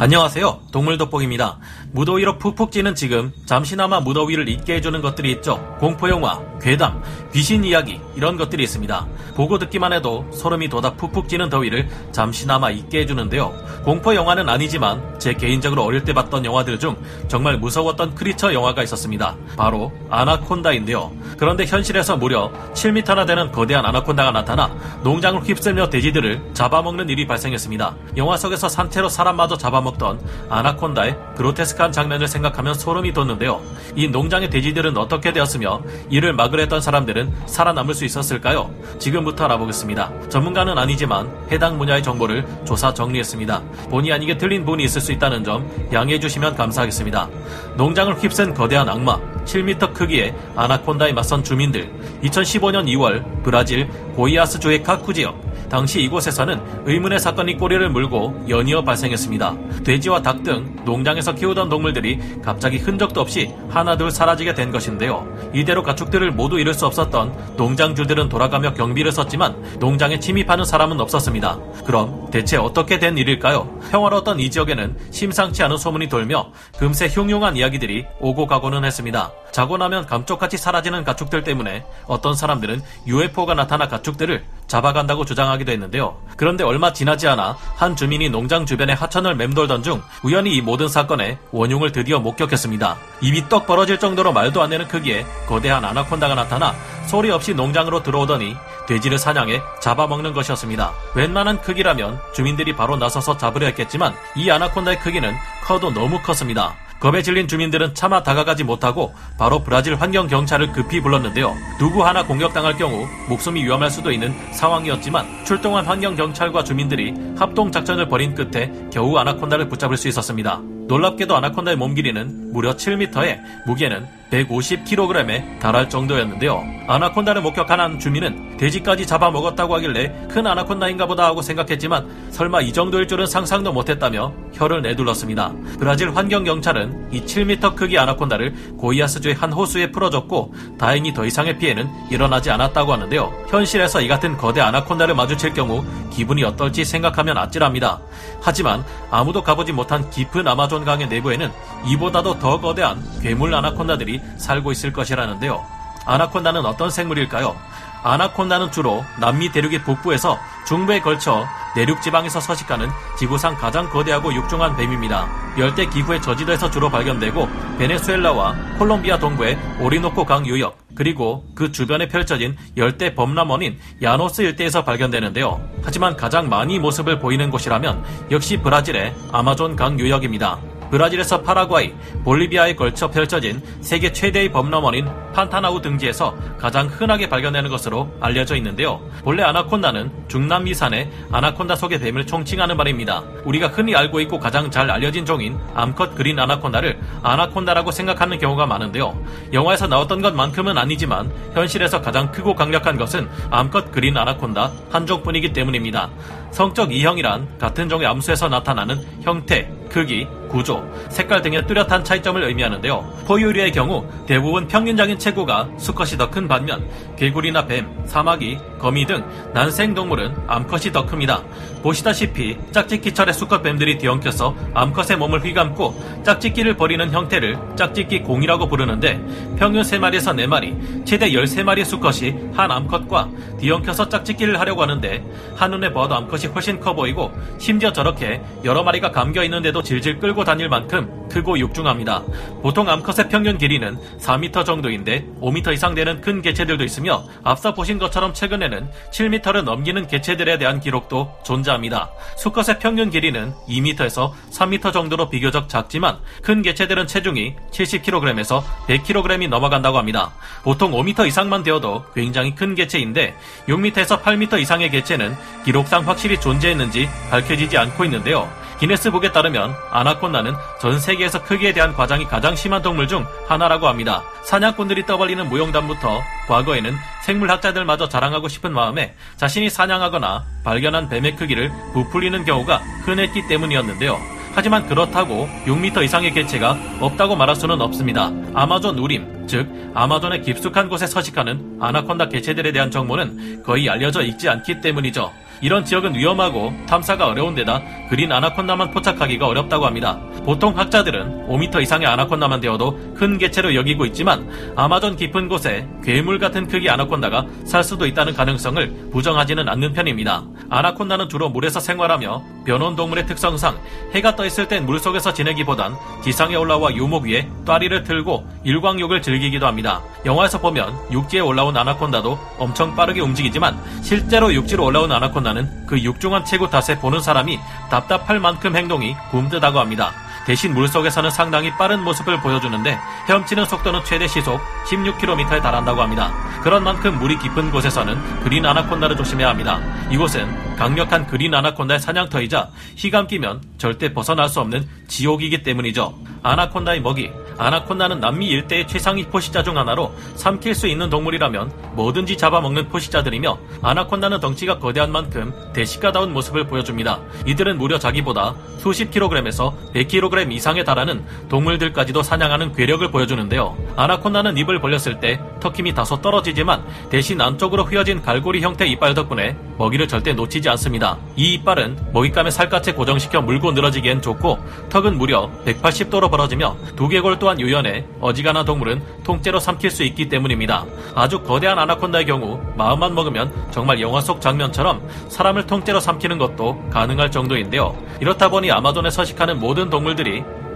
안녕하세요, 동물돋보기입니다. 무더위로 푹푹 찌는 지금 잠시나마 무더위를 잊게 해주는 것들이 있죠. 공포영화, 괴담, 귀신 이야기 이런 것들이 있습니다. 보고 듣기만 해도 소름이 돋아 푹푹 찌는 더위를 잠시나마 잊게 해주는데요. 공포영화는 아니지만 제 개인적으로 어릴 때 봤던 영화들 중 정말 무서웠던 크리처 영화가 있었습니다. 바로 아나콘다인데요. 그런데 현실에서 무려 7m나 되는 거대한 아나콘다가 나타나 농장을 휩쓸며 돼지들을 잡아먹는 일이 발생했습니다. 영화 속에서 산채로 사람마저 잡아먹던 아나콘다의 그로테스크한 장면을 생각하면 소름이 돋는데요. 이 농장의 돼지들은 어떻게 되었으며 이를 막으려 했던 사람들은 살아남을 수 있었을까요? 지금부터 알아보겠습니다. 전문가는 아니지만 해당 분야의 정보를 조사 정리했습니다. 본의 아니게 틀린 부분이 있을 수 있다는 점 양해해 주시면 감사하겠습니다. 농장을 휩쓴 거대한 악마 7m 크기의 아나콘다에 맞선 주민들. 2015년 2월 브라질 고이아스주의 카쿠 지역. 당시 이곳에서는 의문의 사건이 꼬리를 물고 연이어 발생했습니다. 돼지와 닭 등 농장에서 키우던 동물들이 갑자기 흔적도 없이 하나둘 사라지게 된 것인데요. 이대로 가축들을 모두 잃을 수 없었던 농장주들은 돌아가며 경비를 썼지만 농장에 침입하는 사람은 없었습니다. 그럼 대체 어떻게 된 일일까요? 평화로웠던 이 지역에는 심상치 않은 소문이 돌며 금세 흉흉한 이야기들이 오고 가고는 했습니다. 자고 나면 감쪽같이 사라지는 가축들 때문에 어떤 사람들은 UFO가 나타나 가축들을 잡아간다고 주장하기도 했는데요. 그런데 얼마 지나지 않아 한 주민이 농장 주변의 하천을 맴돌던 중 우연히 이 모든 사건의 원흉을 드디어 목격했습니다. 입이 떡 벌어질 정도로 말도 안 되는 크기의 거대한 아나콘다가 나타나 소리 없이 농장으로 들어오더니 돼지를 사냥해 잡아먹는 것이었습니다. 웬만한 크기라면 주민들이 바로 나서서 잡으려 했겠지만 이 아나콘다의 크기는 커도 너무 컸습니다. 겁에 질린 주민들은 차마 다가가지 못하고 바로 브라질 환경경찰을 급히 불렀는데요. 누구 하나 공격당할 경우 목숨이 위험할 수도 있는 상황이었지만 출동한 환경경찰과 주민들이 합동작전을 벌인 끝에 겨우 아나콘다를 붙잡을 수 있었습니다. 놀랍게도 아나콘다의 몸 길이는 무려 7m에 무게는 150kg에 달할 정도였는데요. 아나콘다를 목격한 한 주민은 돼지까지 잡아먹었다고 하길래 큰 아나콘다인가 보다 하고 생각했지만 설마 이 정도일 줄은 상상도 못했다며 혀를 내둘렀습니다. 브라질 환경경찰은 이 7m 크기 아나콘다를 고이아스주의 한 호수에 풀어줬고 다행히 더 이상의 피해는 일어나지 않았다고 하는데요. 현실에서 이 같은 거대 아나콘다를 마주칠 경우 기분이 어떨지 생각하면 아찔합니다. 하지만 아무도 가보지 못한 깊은 아마존 강의 내부에는 이보다도 더 거대한 괴물 아나콘다들이 살고 있을 것이라는데요. 아나콘다는 어떤 생물일까요? 아나콘다는 주로 남미 대륙의 북부에서 중부에 걸쳐 내륙 지방에서 서식하는 지구상 가장 거대하고 육중한 뱀입니다. 열대 기후의 저지대에서 주로 발견되고 베네수엘라와 콜롬비아 동부의 오리노코 강 유역 그리고 그 주변에 펼쳐진 열대 범람원인 야노스 일대에서 발견되는데요. 하지만 가장 많이 모습을 보이는 곳이라면 역시 브라질의 아마존 강 유역입니다. 브라질에서 파라과이, 볼리비아에 걸쳐 펼쳐진 세계 최대의 범람원인 판타나우 등지에서 가장 흔하게 발견되는 것으로 알려져 있는데요. 본래 아나콘다는 중남미산의 아나콘다 속의 뱀을 총칭하는 말입니다. 우리가 흔히 알고 있고 가장 잘 알려진 종인 암컷 그린 아나콘다를 아나콘다라고 생각하는 경우가 많은데요. 영화에서 나왔던 것만큼은 아니지만 현실에서 가장 크고 강력한 것은 암컷 그린 아나콘다 한 종뿐이기 때문입니다. 성적 이형이란 같은 종의 암수에서 나타나는 형태, 크기, 구조, 색깔 등의 뚜렷한 차이점을 의미하는데요. 포유류의 경우 대부분 평균적인 체구가 수컷이 더 큰 반면 개구리나 뱀, 사마귀, 거미 등 난생동물은 암컷이 더 큽니다. 보시다시피 짝짓기철에 수컷뱀들이 뒤엉켜서 암컷의 몸을 휘감고 짝짓기를 벌이는 형태를 짝짓기 공이라고 부르는데 평균 3마리에서 4마리, 최대 13마리의 수컷이 한 암컷과 뒤엉켜서 짝짓기를 하려고 하는데 한눈에 봐도 암컷이 훨씬 커 보이고 심지어 저렇게 여러 마리가 감겨있는데도 질질 끌고 다닐 만큼 크고 육중합니다. 보통 암컷의 평균 길이는 4m 정도인데 5m 이상 되는 큰 개체들도 있으며 앞서 보신 것처럼 최근에는 7m를 넘기는 개체들에 대한 기록도 존재합니다. 수컷의 평균 길이는 2m에서 3m 정도로 비교적 작지만 큰 개체들은 체중이 70kg에서 100kg이 넘어간다고 합니다. 보통 5m 이상만 되어도 굉장히 큰 개체인데 6m에서 8m 이상의 개체는 기록상 확실히 존재했는지 밝혀지지 않고 있는데요. 기네스북에 따르면 아나콘다는 전 세계에서 크기에 대한 과장이 가장 심한 동물 중 하나라고 합니다. 사냥꾼들이 떠벌리는 무용담부터 과거에는 생물학자들마저 자랑하고 싶은 마음에 자신이 사냥하거나 발견한 뱀의 크기를 부풀리는 경우가 흔했기 때문이었는데요. 하지만 그렇다고 6m 이상의 개체가 없다고 말할 수는 없습니다. 아마존 우림, 즉 아마존의 깊숙한 곳에 서식하는 아나콘다 개체들에 대한 정보는 거의 알려져 있지 않기 때문이죠. 이런 지역은 위험하고 탐사가 어려운 데다 그린 아나콘다만 포착하기가 어렵다고 합니다. 보통 학자들은 5m 이상의 아나콘다만 되어도 큰 개체로 여기고 있지만 아마존 깊은 곳에 괴물 같은 크기 아나콘다가 살 수도 있다는 가능성을 부정하지는 않는 편입니다. 아나콘다는 주로 물에서 생활하며 변온동물의 특성상 해가 떠있을 땐 물속에서 지내기보단 지상에 올라와 유목 위에 따리를 틀고 일광욕을 즐기기도 합니다. 영화에서 보면 육지에 올라온 아나콘다도 엄청 빠르게 움직이지만 실제로 육지로 올라온 아나콘다는 그 육중한 체구 탓에 보는 사람이 답답할 만큼 행동이 굼뜨다고 합니다. 대신 물속에서는 상당히 빠른 모습을 보여주는데 헤엄치는 속도는 최대 시속 16km에 달한다고 합니다. 그런 만큼 물이 깊은 곳에서는 그린 아나콘다를 조심해야 합니다. 이곳은 강력한 그린 아나콘다의 사냥터이자 희감 끼면 절대 벗어날 수 없는 지옥이기 때문이죠. 아나콘다의 먹이. 아나콘다는 남미 일대의 최상위 포식자 중 하나로 삼킬 수 있는 동물이라면 뭐든지 잡아먹는 포식자들이며 아나콘다는 덩치가 거대한 만큼 대식가다운 모습을 보여줍니다. 이들은 무려 자기보다 수십 킬로그램에서 100kg 이상에 달하는 동물들까지도 사냥하는 괴력을 보여주는데요. 아나콘다는 입을 벌렸을 때 턱힘이 다소 떨어지지만 대신 안쪽으로 휘어진 갈고리 형태의 이빨 덕분에 먹이를 절대 놓치지 않습니다. 이 이빨은 먹잇감의 살갗에 고정시켜 물고 늘어지기엔 좋고 턱은 무려 180도로 벌어지며 두개골 또한 유연해 어지간한 동물은 통째로 삼킬 수 있기 때문입니다. 아주 거대한 아나콘다의 경우 마음만 먹으면 정말 영화 속 장면처럼 사람을 통째로 삼키는 것도 가능할 정도인데요. 이렇다 보니 아마존에 서식하는 모든 동물들이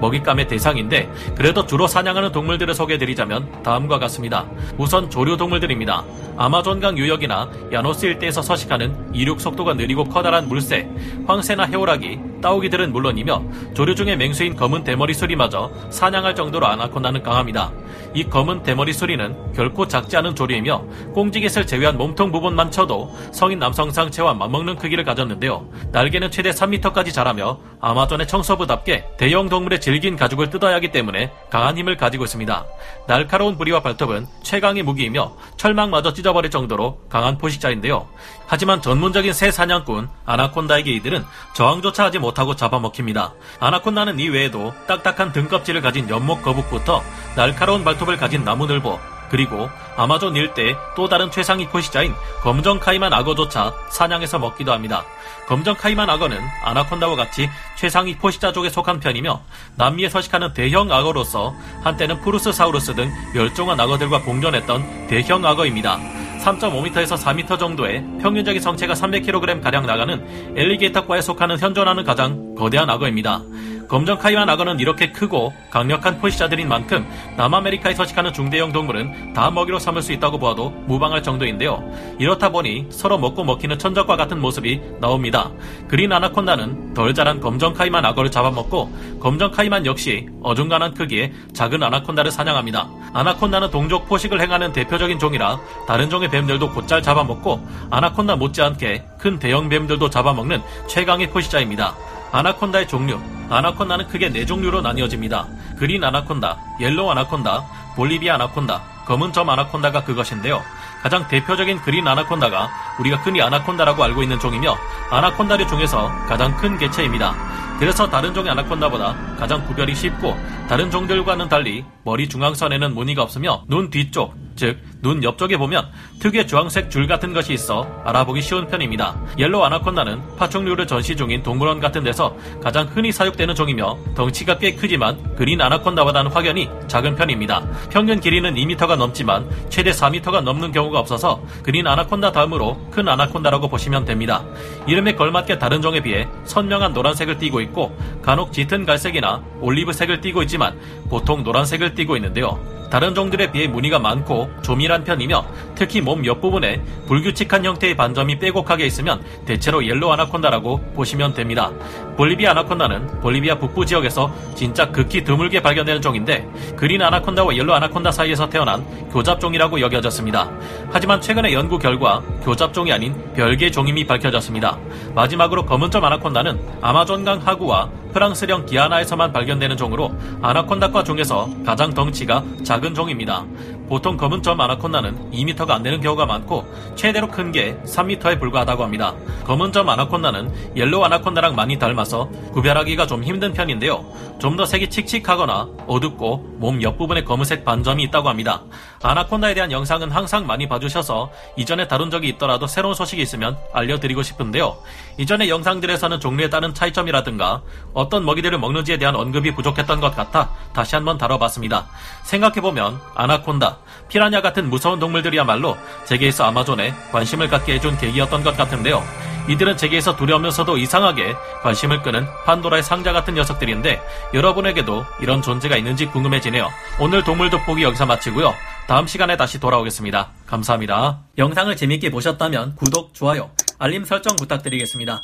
먹잇감의 대상인데 그래도 주로 사냥하는 동물들을 소개해드리자면 다음과 같습니다. 우선 조류 동물들입니다. 아마존강 유역이나 야노스 일대에서 서식하는 이륙 속도가 느리고 커다란 물새, 황새나 해오라기, 따오기들은 물론이며 조류 중에 맹수인 검은 대머리 수리마저 사냥할 정도로 아나콘다는 강합니다. 이 검은 대머리 수리는 결코 작지 않은 조류이며 꽁지깃을 제외한 몸통 부분만 쳐도 성인 남성 상체와 맞먹는 크기를 가졌는데요. 날개는 최대 3m까지 자라며 아마존의 청소부답게 대형 동물의 질긴 가죽을 뜯어야 하기 때문에 강한 힘을 가지고 있습니다. 날카로운 부리와 발톱은 최강의 무기이며 철망마저 찢어버릴 정도로 강한 포식자인데요. 하지만 전문적인 새 사냥꾼 아나콘다에게 이들은 저항조차 하지 못하고 잡아먹힙니다. 아나콘다는 이외에도 딱딱한 등껍질을 가진 연목 거북부터 날카로운 발톱을 가진 나무늘보 그리고 아마존 일대의 또 다른 최상위 포식자인 검정카이만 악어조차 사냥해서 먹기도 합니다. 검정카이만 악어는 아나콘다와 같이 최상위 포식자족에 속한 편이며 남미에 서식하는 대형 악어로서 한때는 프루스사우루스 등 멸종한 악어들과 공존했던 대형 악어입니다. 3.5m에서 4m 정도의 평균적인 성체가 300kg가량 나가는 엘리게이터과에 속하는 현존하는 가장 거대한 악어입니다. 검정카이만 악어는 이렇게 크고 강력한 포식자들인 만큼 남아메리카에 서식하는 중대형 동물은 다 먹이로 삼을 수 있다고 보아도 무방할 정도인데요. 이렇다 보니 서로 먹고 먹히는 천적과 같은 모습이 나옵니다. 그린 아나콘다는 덜 자란 검정카이만 악어를 잡아먹고 검정카이만 역시 어중간한 크기의 작은 아나콘다를 사냥합니다. 아나콘다는 동족 포식을 행하는 대표적인 종이라 다른 종의 뱀들도 곧잘 잡아먹고 아나콘다 못지않게 큰 대형 뱀들도 잡아먹는 최강의 포식자입니다. 아나콘다의 종류. 아나콘다는 크게 4종류로 나뉘어집니다. 그린 아나콘다, 옐로우 아나콘다, 볼리비아 아나콘다, 검은 점 아나콘다가 그것인데요. 가장 대표적인 그린 아나콘다가 우리가 흔히 아나콘다라고 알고 있는 종이며 아나콘다류 중에서 가장 큰 개체입니다. 그래서 다른 종의 아나콘다보다 가장 구별이 쉽고 다른 종들과는 달리 머리 중앙선에는 무늬가 없으며 눈 뒤쪽, 즉 눈 옆쪽에 보면 특유의 주황색 줄 같은 것이 있어 알아보기 쉬운 편입니다. 옐로우 아나콘다는 파충류를 전시 중인 동물원 같은 데서 가장 흔히 사육되는 종이며 덩치가 꽤 크지만 그린 아나콘다보다는 확연히 작은 편입니다. 평균 길이는 2m가 넘지만 최대 4m가 넘는 경우가 없어서 그린 아나콘다 다음으로 큰 아나콘다라고 보시면 됩니다. 이름에 걸맞게 다른 종에 비해 선명한 노란색을 띠고 있고 간혹 짙은 갈색이나 올리브색을 띠고 있지만 보통 노란색을 띠고 있는데요. 다른 종들에 비해 무늬가 많고 조밀한 편이며 특히 몸 옆부분에 불규칙한 형태의 반점이 빼곡하게 있으면 대체로 옐로우 아나콘다라고 보시면 됩니다. 볼리비아 아나콘다는 볼리비아 북부 지역에서 진짜 극히 드물게 발견되는 종인데 그린 아나콘다와 옐로우 아나콘다 사이에서 태어난 교잡종이라고 여겨졌습니다. 하지만 최근의 연구 결과 교잡종이 아닌 별개 종임이 밝혀졌습니다. 마지막으로 검은점 아나콘다는 아마존강 하구와 프랑스령 기아나에서만 발견되는 종으로 아나콘다과 중에서 가장 덩치가 작은 종입니다. 보통 검은점 아나콘다는 2m가 안되는 경우가 많고 최대로 큰게 3m에 불과하다고 합니다. 검은점 아나콘다는 옐로우 아나콘다랑 많이 닮아서 구별하기가 좀 힘든 편인데요. 좀 더 색이 칙칙하거나 어둡고 몸 옆부분에 검은색 반점이 있다고 합니다. 아나콘다에 대한 영상은 항상 많이 봐주셔서 이전에 다룬 적이 있더라도 새로운 소식이 있으면 알려드리고 싶은데요. 이전의 영상들에서는 종류에 따른 차이점이라든가 어떤 먹이들을 먹는지에 대한 언급이 부족했던 것 같아 다시 한번 다뤄봤습니다. 생각해보면 아나콘다, 피라냐 같은 무서운 동물들이야말로 제게에서 아마존에 관심을 갖게 해준 계기였던 것 같은데요. 이들은 제게에서 두려우면서도 이상하게 관심을 끄는 판도라의 상자 같은 녀석들인데 여러분에게도 이런 존재가 있는지 궁금해지네요. 오늘 동물 돋보기 여기서 마치고요. 다음 시간에 다시 돌아오겠습니다. 감사합니다. 영상을 재밌게 보셨다면 구독, 좋아요, 알림 설정 부탁드리겠습니다.